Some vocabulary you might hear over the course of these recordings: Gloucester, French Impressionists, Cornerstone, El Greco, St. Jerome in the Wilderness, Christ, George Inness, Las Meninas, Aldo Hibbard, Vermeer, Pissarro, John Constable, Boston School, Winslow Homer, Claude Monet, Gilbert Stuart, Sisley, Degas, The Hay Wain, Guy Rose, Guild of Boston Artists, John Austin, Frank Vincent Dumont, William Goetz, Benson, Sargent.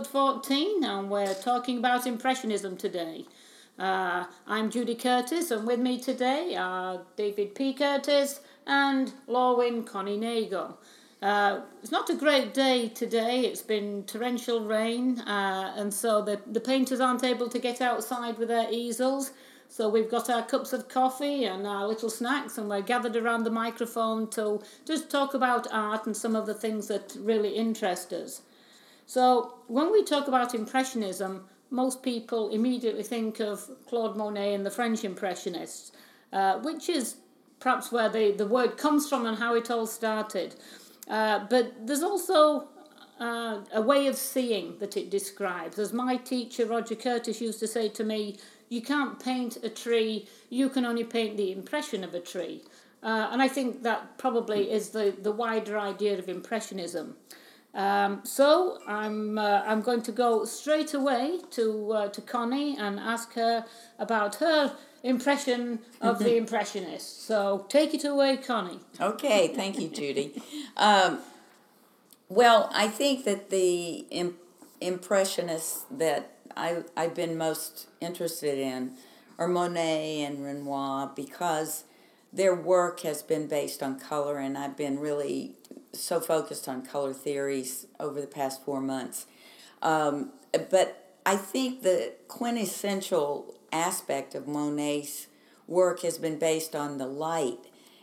episode 14, and we're talking about Impressionism today. I'm Judy Curtis, and with me today are David P. Curtis and Lorwyn Connie Nagle. It's not a great day today. It's been torrential rain, and so the painters aren't able to get outside with their easels. So we've got our cups of coffee and our little snacks, and we're gathered around the microphone to just talk about art and some of the things that really interest us. So when we talk about Impressionism, most people immediately think of Claude Monet and the French Impressionists, which is perhaps where the word comes from and how it all started. But there's also a way of seeing that it describes. As my teacher, Roger Curtis, used to say to me, you can't paint a tree, you can only paint the impression of a tree. And I think that probably is the wider idea of Impressionism. So I'm going to go straight away to Connie and ask her about her impression of the Impressionists. So take it away, Connie. Okay, thank you, Judy. Well, I think that the Impressionists that I've been most interested in are Monet and Renoir, because their work has been based on color, and I've been really so focused on color theories over the past 4 months. But I think the quintessential aspect of Monet's work has been based on the light,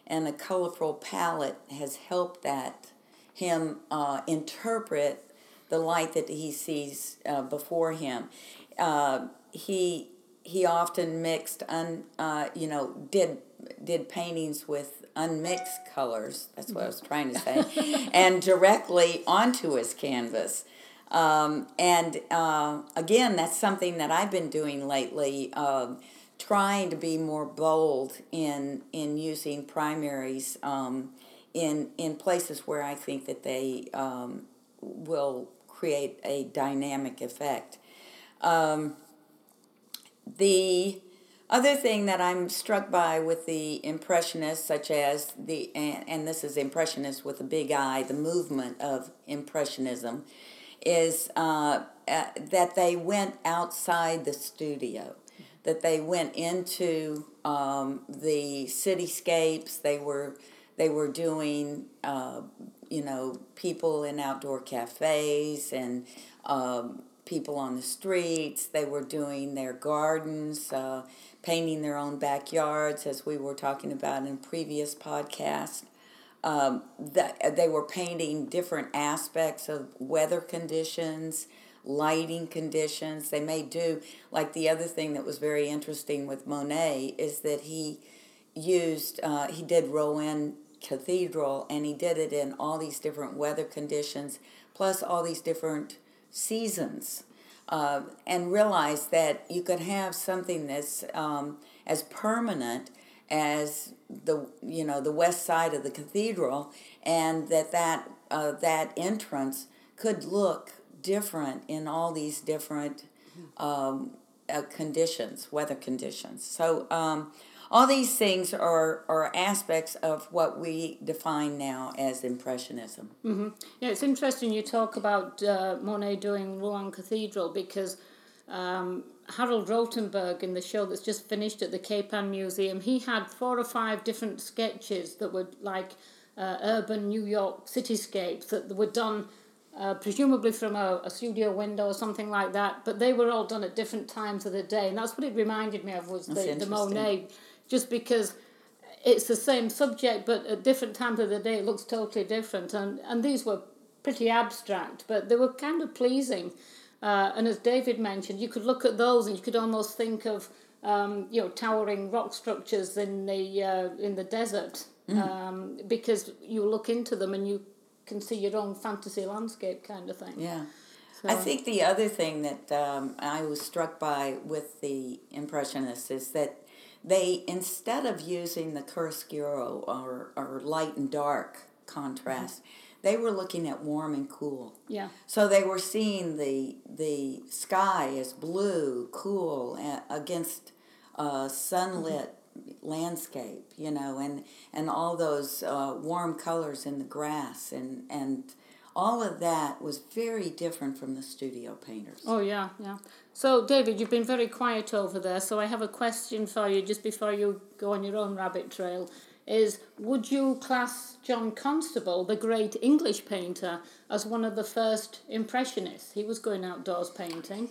and a colorful palette has helped him interpret the light that he sees before him. He often mixed did paintings with unmixed colors. That's what I was trying to say, and directly onto his canvas. Again, that's something that I've been doing lately, trying to be more bold in using primaries in places where I think that they will create a dynamic effect. The other thing that I'm struck by with the Impressionists, such as and this is Impressionists with a big I, the movement of Impressionism, is that they went outside the studio, that they went into the cityscapes. They were doing people in outdoor cafes and people on the streets. They were doing their gardens, painting their own backyards, as we were talking about in previous podcasts. They were painting different aspects of weather conditions, lighting conditions. They may do, like the other thing that was very interesting with Monet is that he used, he did Rouen Cathedral, and he did it in all these different weather conditions, plus all these different seasons, and realized that you could have something that's as permanent as the west side of the cathedral, and that entrance could look different in all these different conditions, weather conditions. So all these things are aspects of what we define now as Impressionism. Mm-hmm. Yeah, it's interesting you talk about Monet doing Rouen Cathedral, because Harold Rotenberg, in the show that's just finished at the Cape Ann Museum, he had 4 or 5 different sketches that were like urban New York cityscapes that were done presumably from a studio window or something like that, but they were all done at different times of the day, and that's what it reminded me of was the Monet, just because it's the same subject, but at different times of the day it looks totally different, and these were pretty abstract, but they were kind of pleasing. And as David mentioned, you could look at those and you could almost think of towering rock structures in the desert, because you look into them and you can see your own fantasy landscape kind of thing. Yeah, so. I think the other thing that I was struck by with the Impressionists is that they, instead of using the chiaroscuro or light and dark contrast, they were looking at warm and cool. Yeah. So they were seeing the sky as blue, cool, against a sunlit landscape, and all those warm colors in the grass and all of that was very different from the studio painters. Oh, yeah, yeah. So, David, you've been very quiet over there, so I have a question for you just before you go on your own rabbit trail, is would you class John Constable, the great English painter, as one of the first Impressionists? He was going outdoors painting.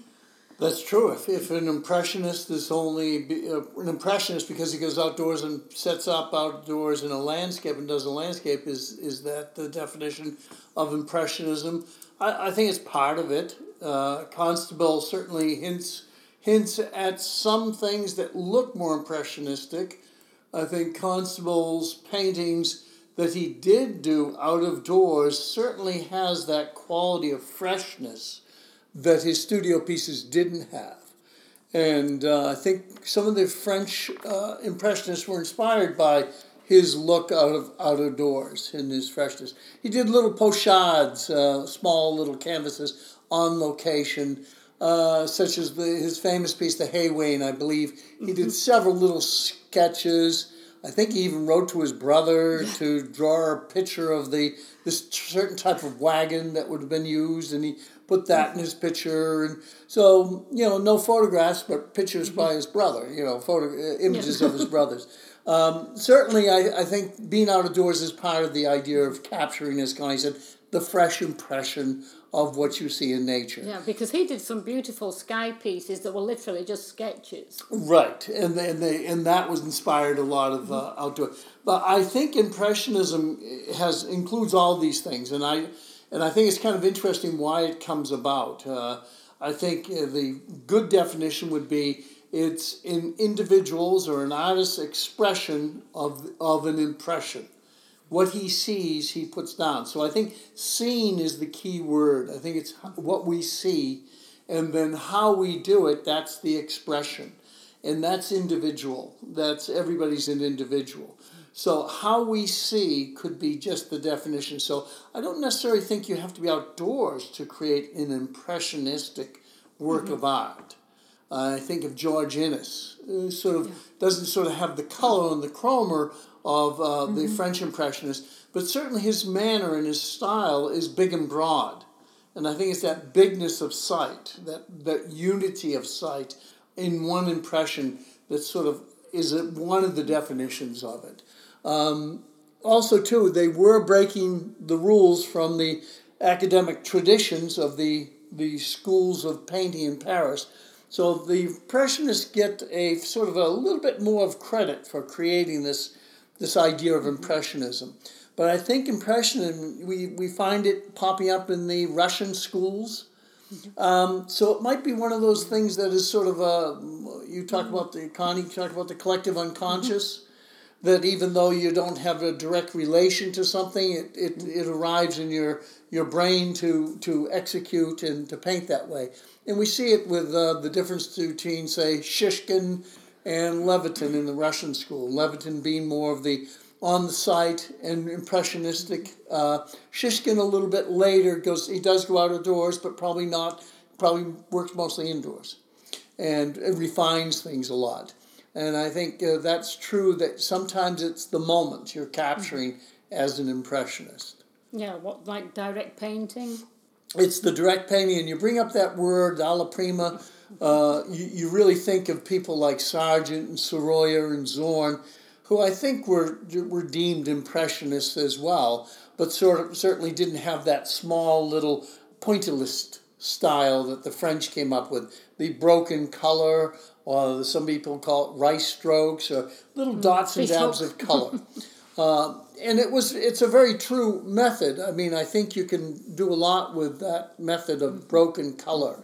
That's true. If an Impressionist is only an Impressionist because he goes outdoors and sets up outdoors in a landscape and does a landscape, is that the definition of Impressionism? I think it's part of it. Constable certainly hints at some things that look more Impressionistic. I think Constable's paintings that he did do out of doors certainly has that quality of freshness that his studio pieces didn't have. And I think some of the French Impressionists were inspired by his look out of doors and his freshness. He did little pochades, small little canvases on location, such as his famous piece, The Hay Wain, I believe. He did several little sketches. I think he even wrote to his brother to draw a picture of this certain type of wagon that would have been used, and he put that in his picture. And so, no photographs, but pictures by his brother, images of his brothers. Certainly, I think being out of doors is part of the idea of capturing, as Connie said, the fresh impression of what you see in nature. Yeah, because he did some beautiful sky pieces that were literally just sketches. Right, and that was inspired a lot of outdoor. But I think Impressionism includes all these things, and I think it's kind of interesting why it comes about. I think the good definition would be it's an individual's or an artist's expression of an impression. What he sees, he puts down. So I think seeing is the key word. I think it's what we see, and then how we do it, that's the expression. And that's individual. Everybody's an individual. So how we see could be just the definition. So I don't necessarily think you have to be outdoors to create an impressionistic work of art. I think of George Inness, who doesn't have the color and the chroma of the French Impressionists, but certainly his manner and his style is big and broad. And I think it's that bigness of sight, that unity of sight in one impression that is one of the definitions of it. Also, too, they were breaking the rules from the academic traditions of the schools of painting in Paris. So the Impressionists get a little bit more of credit for creating this idea of Impressionism. But I think Impressionism, we find it popping up in the Russian schools. So it might be one of those things that is you talk about the collective unconscious, that even though you don't have a direct relation to something, it arrives in your brain to execute and to paint that way. And we see it with the difference between, say, Shishkin and Levitan in the Russian school. Levitan being more of the on-site and impressionistic. Shishkin a little bit later he does go out of doors, but probably works mostly indoors and refines things a lot. And I think that's true that sometimes it's the moment you're capturing as an impressionist. Yeah, what, like direct painting? It's the direct painting, and you bring up that word, alla prima. You really think of people like Sargent and Sorolla and Zorn, who I think were deemed impressionists as well, but certainly didn't have that small little pointillist style that the French came up with. The broken color, or some people call it rice strokes, or little dots and dabs of color. And it's a very true method. I mean, I think you can do a lot with that method of broken color.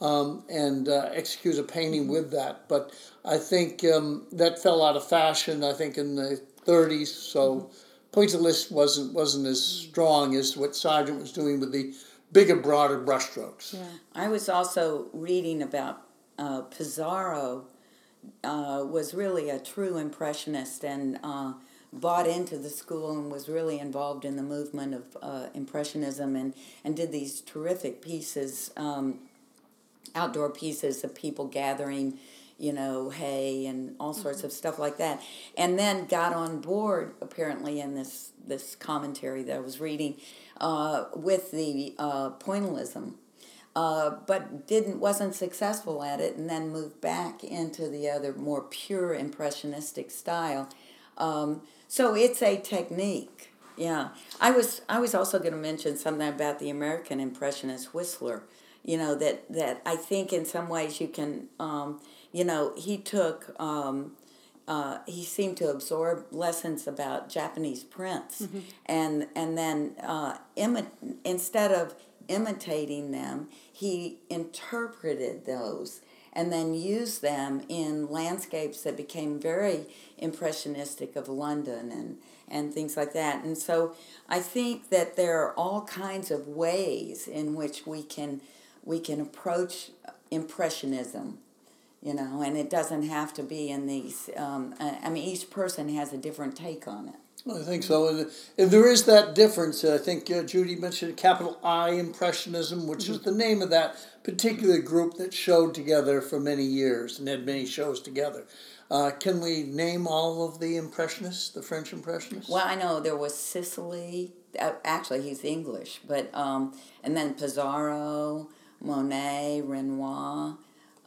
And execute a painting with that. But I think that fell out of fashion, I think, in the 30s, so pointillist wasn't as strong as what Sargent was doing with the bigger, broader brushstrokes. Yeah. I was also reading about Pissarro was really a true impressionist and bought into the school and was really involved in the movement of impressionism and did these terrific pieces, outdoor pieces of people gathering you know, hay and all sorts of stuff like that. And then got on board, apparently, in this commentary that I was reading, with the pointillism, but wasn't successful at it, and then moved back into the other more pure impressionistic style. So it's a technique. Yeah, I was also going to mention something about the American impressionist Whistler. You know, that I think in some ways you can, he took, he seemed to absorb lessons about Japanese prints, and then instead of imitating them, he interpreted those and then used them in landscapes that became very impressionistic of London and things like that. And so I think that there are all kinds of ways in which we can approach impressionism, you know, and it doesn't have to be in these, each person has a different take on it. Well, I think so. And if there is that difference, I think Judy mentioned capital I Impressionism, which is the name of that particular group that showed together for many years and had many shows together. Can we name all of the Impressionists, the French Impressionists? Well, I know there was Sisley. Actually, he's English, but and then Pissarro, Monet, Renoir,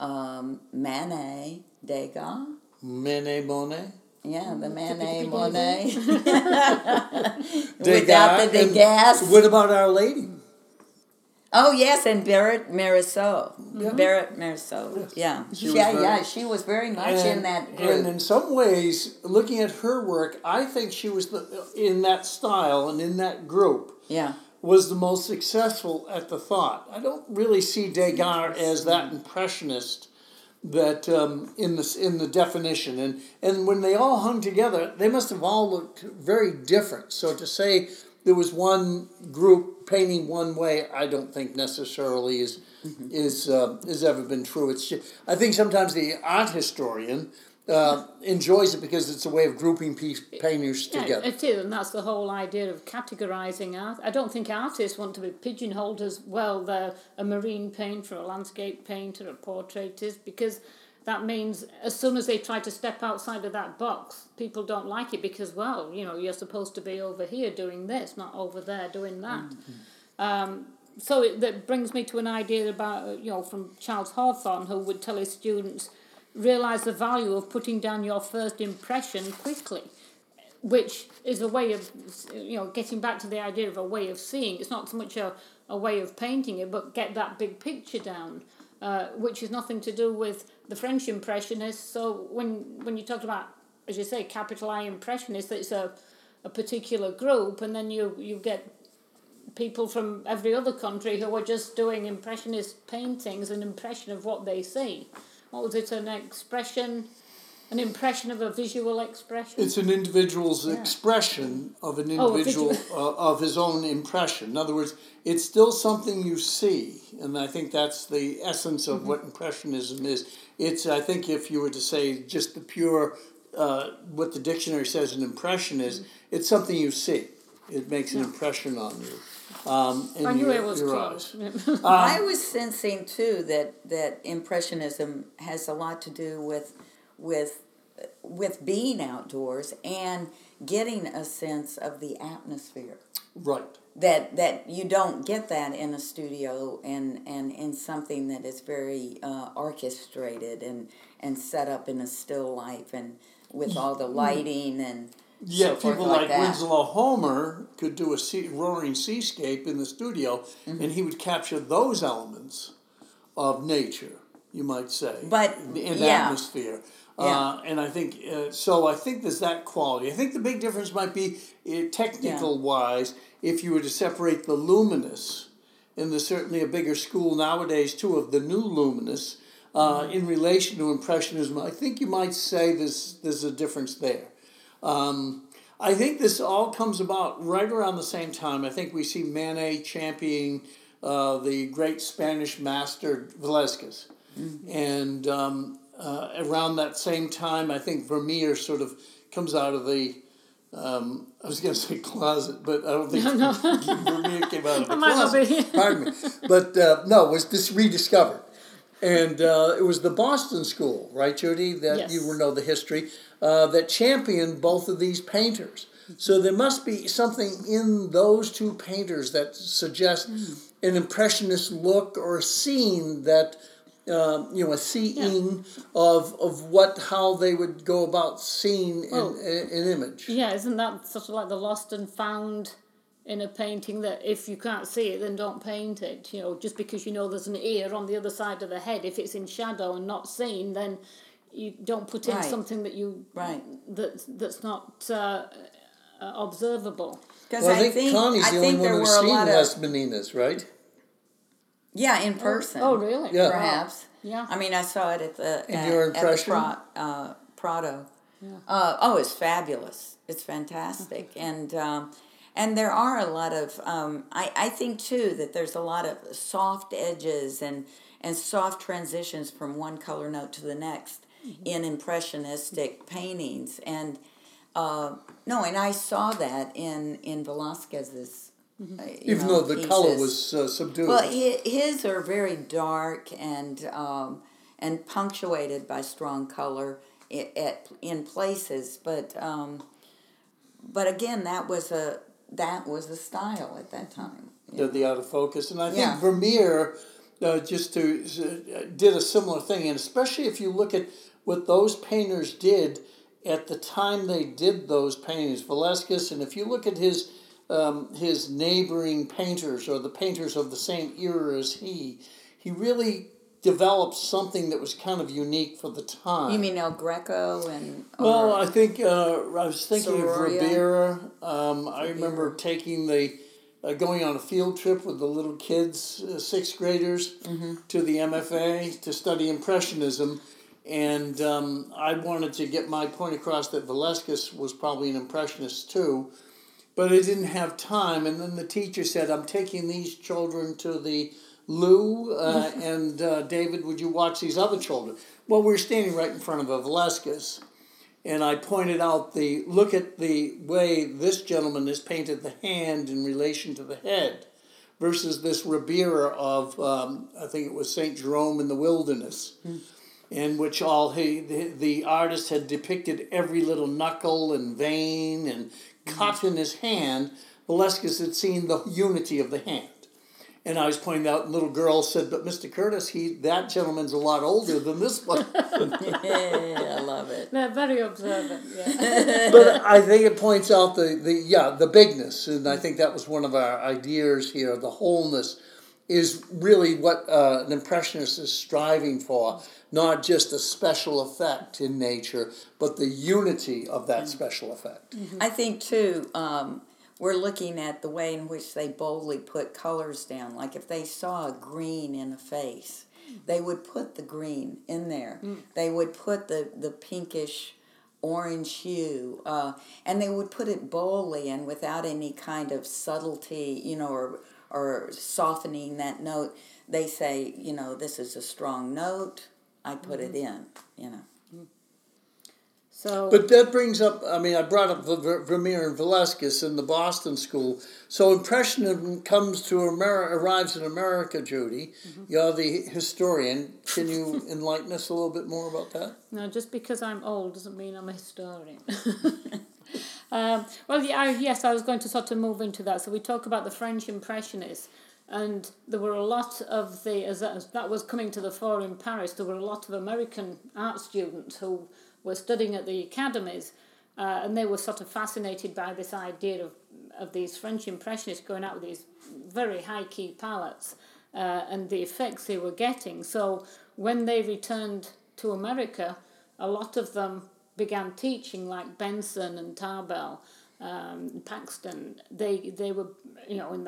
Manet, Degas. Manet, Monet? Yeah, the Manet, Monet. Without the Degas. What about Our Lady? Oh, yes, and Berthe Morisot. Yeah. Berthe Morisot, yeah. She was very much in that group. And in some ways, looking at her work, I think she was in that style and in that group. Yeah. Was the most successful at the thought. I don't really see Degas as that impressionist that in the definition. And when they all hung together, they must have all looked very different. So to say there was one group painting one way, I don't think necessarily is ever been true. It's just, I think sometimes the art historian enjoys it because it's a way of grouping painters together. Yeah, it is, and that's the whole idea of categorizing art. I don't think artists want to be pigeonholed as, well, they're a marine painter, a landscape painter, a portraitist, because that means as soon as they try to step outside of that box, people don't like it because, well, you know, you're supposed to be over here doing this, not over there doing that. Mm-hmm. So that brings me to an idea about, you know, from Charles Hawthorne, who would tell his students, realise the value of putting down your first impression quickly, which is a way of, you know, getting back to the idea of a way of seeing. It's not so much a way of painting it, but get that big picture down. Which is nothing to do with the French Impressionists. So when you talk about, as you say, capital I Impressionists, it's a particular group, and then you get people from every other country who are just doing Impressionist paintings, an impression of what they see. What was it, an expression, an impression of a visual expression? It's an individual's expression of an individual of his own impression. In other words, it's still something you see, and I think that's the essence of what Impressionism is. It's, I think, if you were to say just the pure, what the dictionary says an impression is, it's something you see. It makes an impression on you. I knew it was close. I was sensing, too, that Impressionism has a lot to do with being outdoors and getting a sense of the atmosphere. Right. That you don't get that in a studio and in something that is very orchestrated and set up in a still life and with all the lighting and so forth. People like Winslow Homer could do a roaring seascape in the studio, and he would capture those elements of nature, you might say, but in atmosphere. And I think, so I think there's that quality. I think the big difference might be, technical-wise, if you were to separate the luminous, and there's certainly a bigger school nowadays, too, of the new luminous, in relation to Impressionism, I think you might say there's a difference there. I think this all comes about right around the same time. I think we see Manet championing the great Spanish master Velazquez, and around that same time, I think Vermeer sort of comes out of the, I was going to say closet, but I don't think Vermeer came out of the closet. Pardon me. But no, was this rediscovered. And it was the Boston School, right, Judy? That yes. You will know the history, that championed both of these painters. So there must be something in those two painters that suggests an impressionist look or scene that, a seeing of how they would go about seeing an image. Yeah, isn't that sort of like the lost and found in a painting, that if you can't see it, then don't paint it? You know, just because you know there's an ear on the other side of the head, if it's in shadow and not seen, then you don't put in something that you that's not observable. Because well, I think Connie's the only one who's seen Las Meninas, right? Yeah, in person. Oh, really? Yeah. Perhaps. Yeah. I mean, I saw it at the Prado. Yeah. It's fabulous! It's fantastic, and there are a lot of I think too that there's a lot of soft edges and soft transitions from one color note to the next in impressionistic paintings. And and I saw that in Velazquez's. Even though the color was subdued. Well, his are very dark and punctuated by strong color in places, but again, that was a style at that time. Yeah. The out of focus, and I think Vermeer did a similar thing, and especially if you look at what those painters did at the time they did those paintings, Velazquez, and if you look at his neighboring painters or the painters of the same era as he really developed something that was kind of unique for the time. You mean El Greco and... Well, I think, I was thinking Sorolla. Of Rivera. I remember taking going on a field trip with the little kids, sixth graders, to the MFA to study Impressionism. And I wanted to get my point across that Velazquez was probably an Impressionist too. But I didn't have time, and then the teacher said, I'm taking these children to the loo, and David, would you watch these other children? Well, we were standing right in front of a Velazquez, and I pointed out look at the way this gentleman has painted the hand in relation to the head versus this Ribera of, I think it was St. Jerome in the Wilderness. Mm. In which the artist had depicted every little knuckle and vein and cut in his hand. Velazquez had seen the unity of the hand. And I was pointing out, little girl said, but Mr. Curtis, that gentleman's a lot older than this one. Yeah, I love it. They're very observant, yeah. But I think it points out the bigness, and I think that was one of our ideas here, the wholeness is really what an impressionist is striving for, not just a special effect in nature, but the unity of that special effect. Mm-hmm. I think, too, we're looking at the way in which they boldly put colors down. Like if they saw a green in a face, they would put the green in there. Mm. They would put the pinkish orange hue, and they would put it boldly and without any kind of subtlety, or softening that note. They say, this is a strong note, I put it in, So, but that brings up, I brought up Vermeer and Velazquez in the Boston School. So Impressionism arrives in America, Judy. Mm-hmm. You're the historian. Can you enlighten us a little bit more about that? No, just because I'm old doesn't mean I'm a historian. I was going to sort of move into that. So we talk about the French Impressionists, and there were a lot of as that was coming to the fore in Paris, there were a lot of American art students who were studying at the academies, and they were sort of fascinated by this idea of these French Impressionists going out with these very high-key palettes and the effects they were getting. So when they returned to America, a lot of them began teaching, like Benson and Tarbell, Paxton. They were, in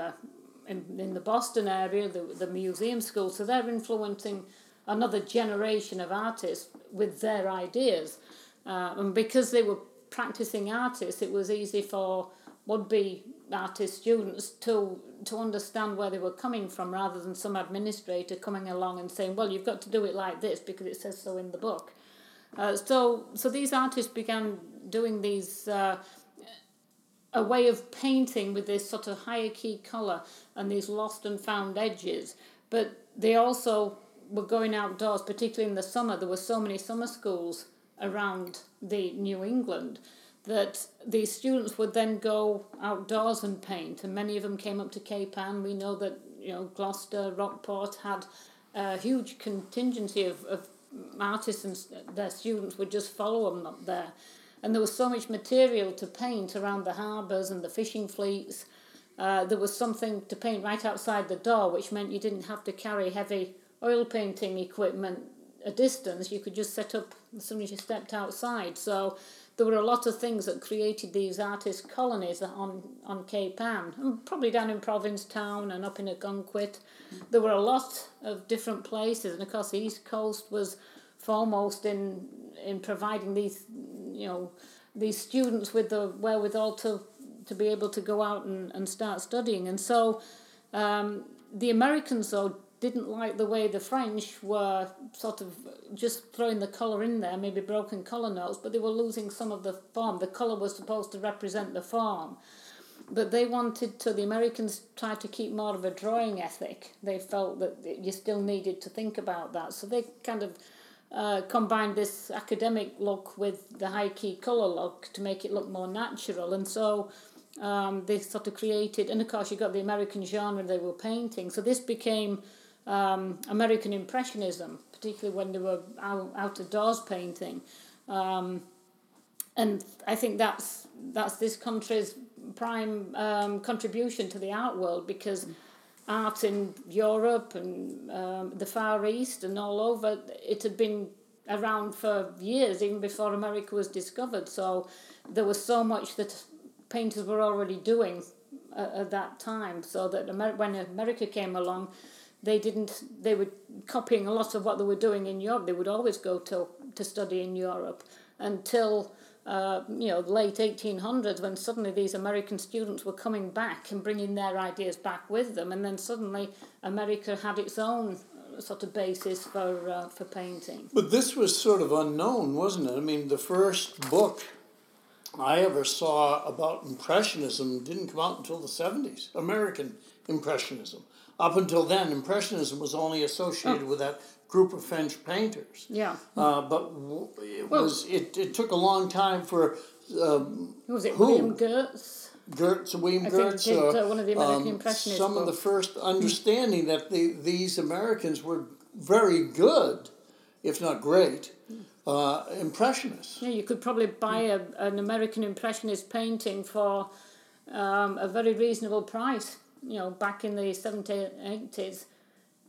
the Boston area, the museum school, so they're influencing another generation of artists with their ideas. And because they were practicing artists, it was easy for would-be artist students to understand where they were coming from, rather than some administrator coming along and saying, well, you've got to do it like this because it says so in the book. So these artists began doing these a way of painting with this sort of higher key colour and these lost and found edges. But they also were going outdoors, particularly in the summer. There were so many summer schools around the New England that these students would then go outdoors and paint, and many of them came up to Cape Ann. We know that, you know, Gloucester, Rockport had a huge contingency of artists, and their students would just follow them up there. And there was so much material to paint around the harbours and the fishing fleets. There was something to paint right outside the door, which meant you didn't have to carry heavy oil painting equipment a distance. You could just set up as soon as you stepped outside. So there were a lot of things that created these artist colonies on Cape Ann, and probably down in Provincetown and up in Algonquin. There were a lot of different places, and of course the East Coast was foremost in providing these, you know, these students with the wherewithal to be able to go out and start studying. And so the Americans, though, didn't like the way the French were sort of just throwing the colour in there, maybe broken colour notes, but they were losing some of the form. The colour was supposed to represent the form. But they wanted to, the Americans tried to keep more of a drawing ethic. They felt that you still needed to think about that. So they kind of combined this academic look with the high-key colour look to make it look more natural. And so they sort of created, and of course you got the American genre they were painting. So this became American Impressionism, particularly when they were out-of-doors painting. And I think that's this country's prime contribution to the art world, because art in Europe and the Far East and all over, it had been around for years, even before America was discovered. So there was so much that painters were already doing at that time, so that when America came along, they were copying a lot of what they were doing in Europe. They would always go to study in Europe until late 1800s, when suddenly these American students were coming back and bringing their ideas back with them, and then suddenly America had its own sort of basis for painting. But this was sort of unknown, wasn't it? I mean, the first book I ever saw about Impressionism didn't come out until the 70s, American Impressionism. Up until then, Impressionism was only associated with that group of French painters. Yeah. It took a long time for... William Goetz? William Goetz. One of the American Impressionists. Some of the first understanding that these Americans were very good, if not great, Impressionists. Yeah, you could probably buy an American Impressionist painting for a very reasonable price. You know, back in the 70s, 80s,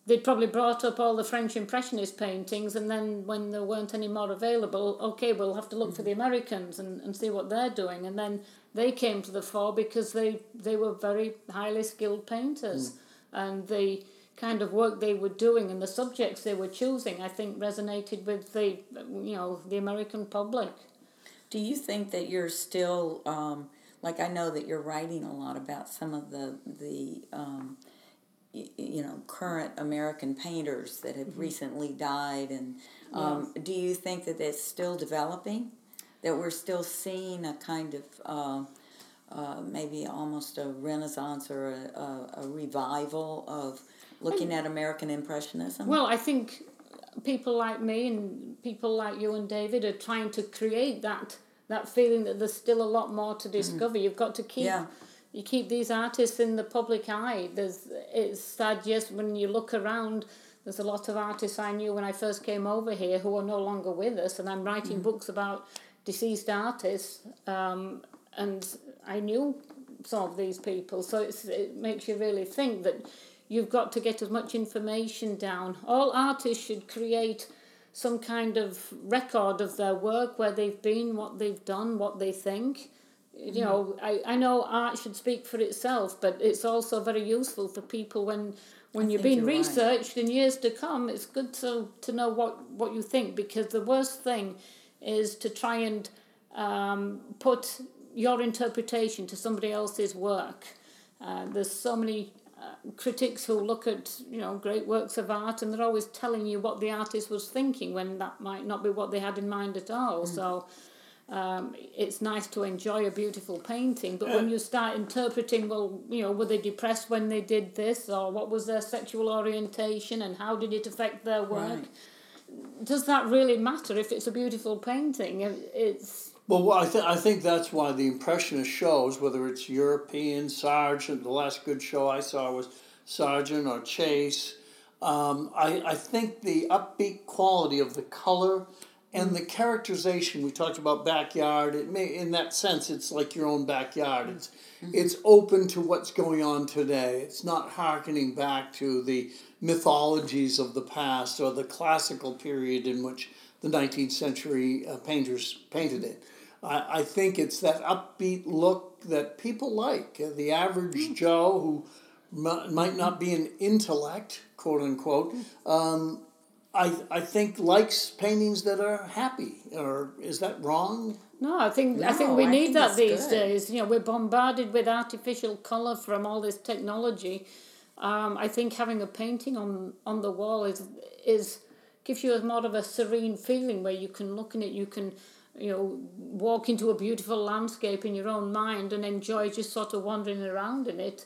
they'd probably brought up all the French Impressionist paintings, and then when there weren't any more available, okay, we'll have to look for the Americans and see what they're doing. And then they came to the fore because they were very highly skilled painters. And the kind of work they were doing and the subjects they were choosing, I think, resonated with the American public. Do you think that you're still... I know that you're writing a lot about some of the current American painters that have recently died. And do you think that it's still developing? That we're still seeing a kind of maybe almost a renaissance or a revival of looking at American Impressionism? Well, I think people like me and people like you and David are trying to create that feeling that there's still a lot more to discover. You've got to keep these artists in the public eye. It's sad, yes, when you look around, there's a lot of artists I knew when I first came over here who are no longer with us, and I'm writing books about deceased artists, and I knew some of these people. So it makes you really think that you've got to get as much information down. All artists should create some kind of record of their work, where they've been, what they've done, what they think. You know, I know art should speak for itself, but it's also very useful for people when you're being researched in years to come. It's good to know what you think, because the worst thing is to try and put your interpretation to somebody else's work. There's so many... critics who look at great works of art, and they're always telling you what the artist was thinking, when that might not be what they had in mind at all. So It's nice to enjoy a beautiful painting, but when you start interpreting, well, you know, were they depressed when they did this, or what was their sexual orientation, and how did it affect their work? Right. Does that really matter if it's a beautiful painting? It's well, I think that's why the Impressionist shows, whether it's European, Sargent, the last good show I saw was Sargent or Chase. I think the upbeat quality of the color and the characterization, we talked about backyard, it may, in that sense, it's like your own backyard. It's open to what's going on today. It's not hearkening back to the mythologies of the past or the classical period in which the 19th century painters painted it. I think it's that upbeat look that people like. The average Joe who might not be an intellect, quote unquote, I think likes paintings that are happy, or is that wrong? No, I think we need that these days. You know, we're bombarded with artificial colour from all this technology. I think having a painting on the wall is gives you more of a serene feeling where you can look in it, you can, you know, walk into a beautiful landscape in your own mind and enjoy just sort of wandering around in it.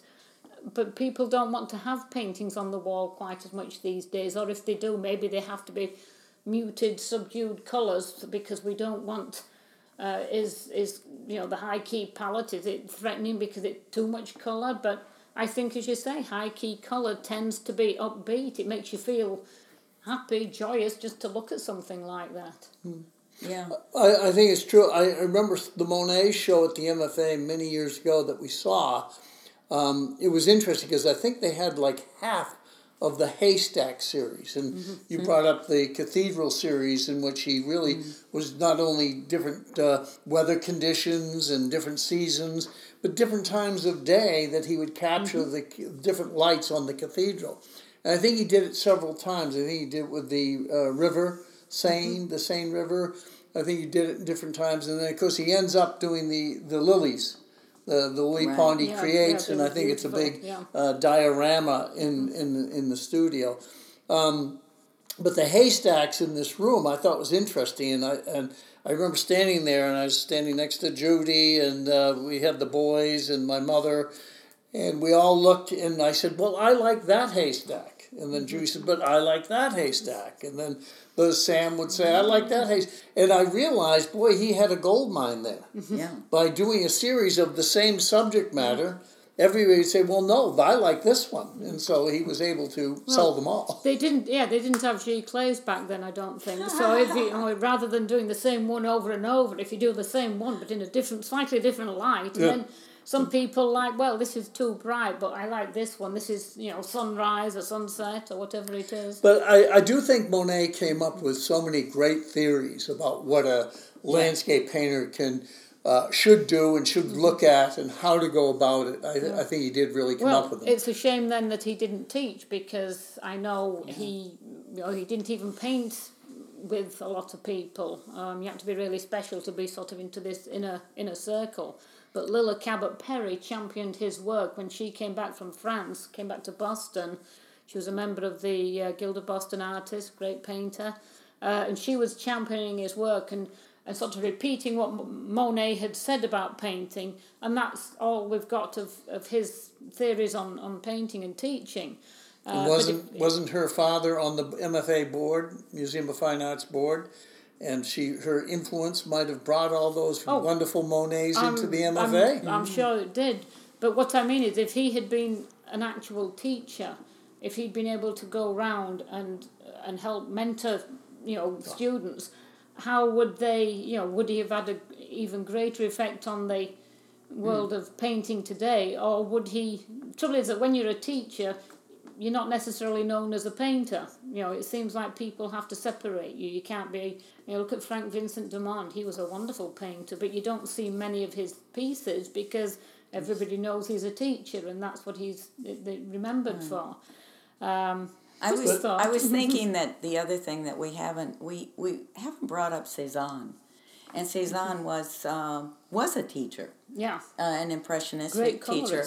But people don't want to have paintings on the wall quite as much these days, or if they do, maybe they have to be muted, subdued colours, because we don't want the high key palette, is it threatening because it's too much colour? But I think, as you say, high key colour tends to be upbeat. It makes you feel happy, joyous, just to look at something like that. Yeah, I think it's true. I remember the Monet show at the MFA many years ago that we saw. It was interesting because I think they had like half of the Haystack series. And you brought up the Cathedral series, in which he really was not only different weather conditions and different seasons, but different times of day that he would capture the different lights on the cathedral. And I think he did it several times. I think he did it with the river, Seine, the Seine River. I think he did it in different times. And then, of course, he ends up doing the lilies. The lily pond he creates, and I think it's a big diorama in the studio. But the haystacks in this room I thought was interesting, and I remember standing there, and I was standing next to Judy, and we had the boys and my mother, and we all looked, and I said, well, I like that haystack. And then Judy said, but I like that haystack. And then Sam would say, I like that haystack. And I realized, boy, he had a gold mine there. Yeah. By doing a series of the same subject matter, everybody would say, well, no, I like this one. And so he was able to sell them all. They didn't have G. Clays back then, I don't think. So if rather than doing the same one over and over, if you do the same one but in a different, slightly different light, and then some people like, well, this is too bright, but I like this one. This is, you know, sunrise or sunset or whatever it is. But I do think Monet came up with so many great theories about what a landscape painter can should do and should look at and how to go about it. I think he did really come up with them. It's a shame then that he didn't teach, because I know he didn't even paint with a lot of people. You have to be really special to be sort of into this inner circle. But Lilla Cabot-Perry championed his work when she came back from France, came back to Boston. She was a member of the Guild of Boston Artists, great painter. And she was championing his work and sort of repeating what Monet had said about painting. And that's all we've got of his theories on painting and teaching. Wasn't her father on the MFA board, Museum of Fine Arts board? And her influence might have brought all those wonderful Monets into the MFA. I'm sure it did. But what I mean is, if he had been an actual teacher, if he'd been able to go round and help mentor, students, how would they, would he have had an even greater effect on the world of painting today? Or would he... Trouble is that when you're a teacher, you're not necessarily known as a painter. It seems like people have to separate you. You can't be... look at Frank Vincent Dumont. He was a wonderful painter, but you don't see many of his pieces because everybody knows he's a teacher, and that's what he's remembered for. I was thinking that the other thing that we haven't brought up Cezanne, and Cezanne was a teacher. Yeah, an impressionistic teacher,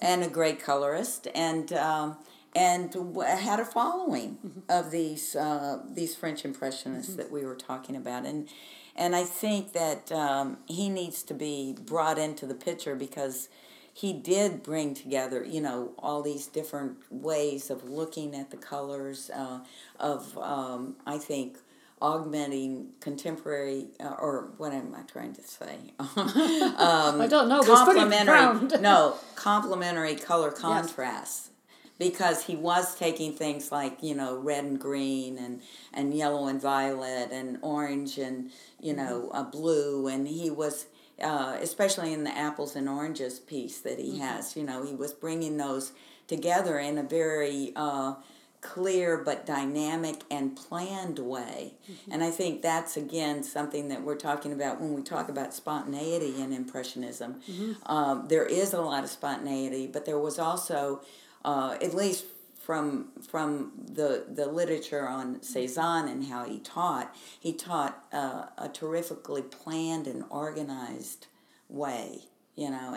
and a great colorist, and. and had a following mm-hmm. of these French Impressionists mm-hmm. that we were talking about. And I think that he needs to be brought into the picture because he did bring together, you know, all these different ways of looking at the colors, I think, augmenting contemporary, or what am I trying to say? I don't know. Complementary, complementary color contrasts. Yes. Because he was taking things like, you know, red and green and yellow and violet and orange and, you know, mm-hmm. Blue. And he was, especially in the apples and oranges piece that he mm-hmm. has, you know, he was bringing those together in a very clear but dynamic and planned way. Mm-hmm. And I think that's, again, something that we're talking about when we talk about spontaneity in Impressionism. Mm-hmm. There is a lot of spontaneity, but there was also... at least from the literature on Cezanne and how he taught a terrifically planned and organized way, you know,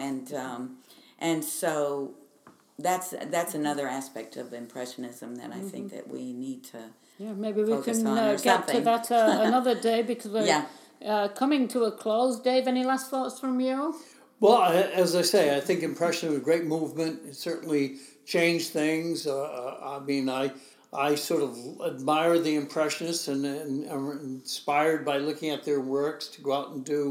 and so that's another aspect of Impressionism that I mm-hmm. think that we need to maybe we can get to that another day because we're coming to a close. Dave, any last thoughts from you? Well, as I say, I think Impressionism is a great movement. It certainly changed things. I mean, I sort of admire the Impressionists and am inspired by looking at their works to go out and do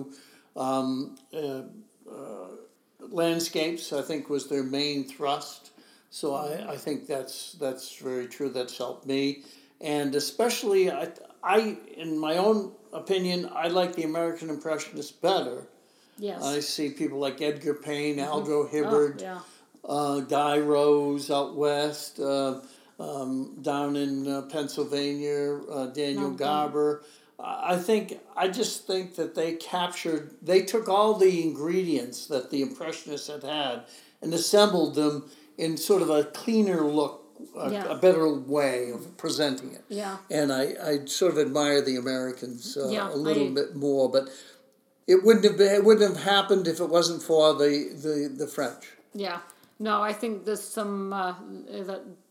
landscapes, I think, was their main thrust. So I think that's very true. That's helped me. And especially, I in my own opinion, I like the American Impressionists better. Yes. I see people like Edgar Payne, mm-hmm. Aldo Hibbard, Guy Rose out west, down in Pennsylvania, Daniel Garber. I just think that they took all the ingredients that the Impressionists had and assembled them in sort of a cleaner look, a better way of presenting it. Yeah. And I sort of admire the Americans a little bit more, but... It wouldn't have happened if it wasn't for the French. Yeah. No, I think there's some...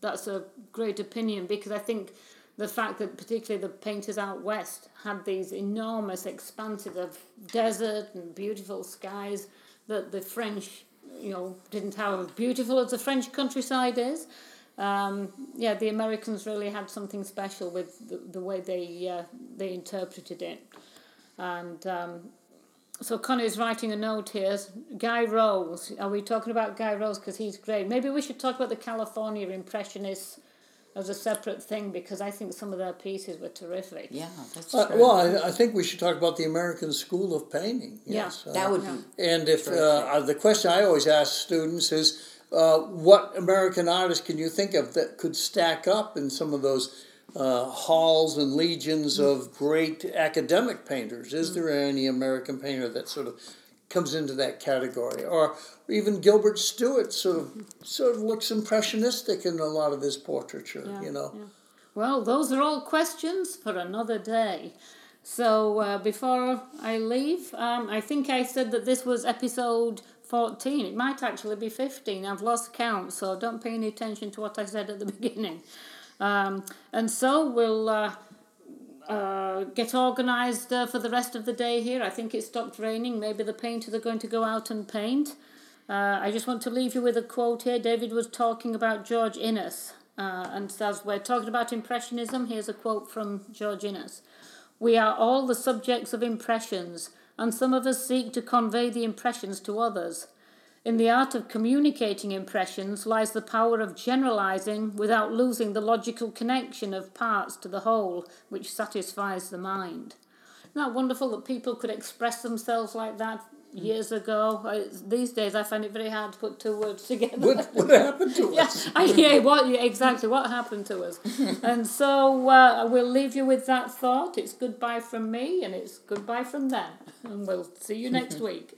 that's a great opinion because I think the fact that particularly the painters out west had these enormous expanses of desert and beautiful skies that the French, you know, didn't have as beautiful as the French countryside is. The Americans really had something special with the way they interpreted it. And... So Connor's writing a note here. Guy Rose. Are we talking about Guy Rose? Because he's great. Maybe we should talk about the California Impressionists as a separate thing because I think some of their pieces were terrific. Yeah, that's true. Well, I think we should talk about the American School of Painting. Yes. Yeah, that would be... And if the question I always ask students is, what American artist can you think of that could stack up in some of those... halls and legions of great academic painters. Is there any American painter that sort of comes into that category? Or even Gilbert Stuart sort of looks impressionistic in a lot of his portraiture, you know. Yeah. Well, those are all questions for another day. So before I leave, I think I said that this was episode 14. It might actually be 15. I've lost count, so don't pay any attention to what I said at the beginning. And so we'll get organised for the rest of the day here. I think it stopped raining. Maybe the painters are going to go out and paint. I just want to leave you with a quote here. David was talking about George Inness. And as we're talking about Impressionism, here's a quote from George Inness. "We are all the subjects of impressions, and some of us seek to convey the impressions to others. In the art of communicating impressions lies the power of generalizing without losing the logical connection of parts to the whole, which satisfies the mind." Isn't that wonderful that people could express themselves like that years ago? These days I find it very hard to put two words together. What happened to us? Exactly, what happened to us? And so we'll leave you with that thought. It's goodbye from me and it's goodbye from them. And we'll see you next week.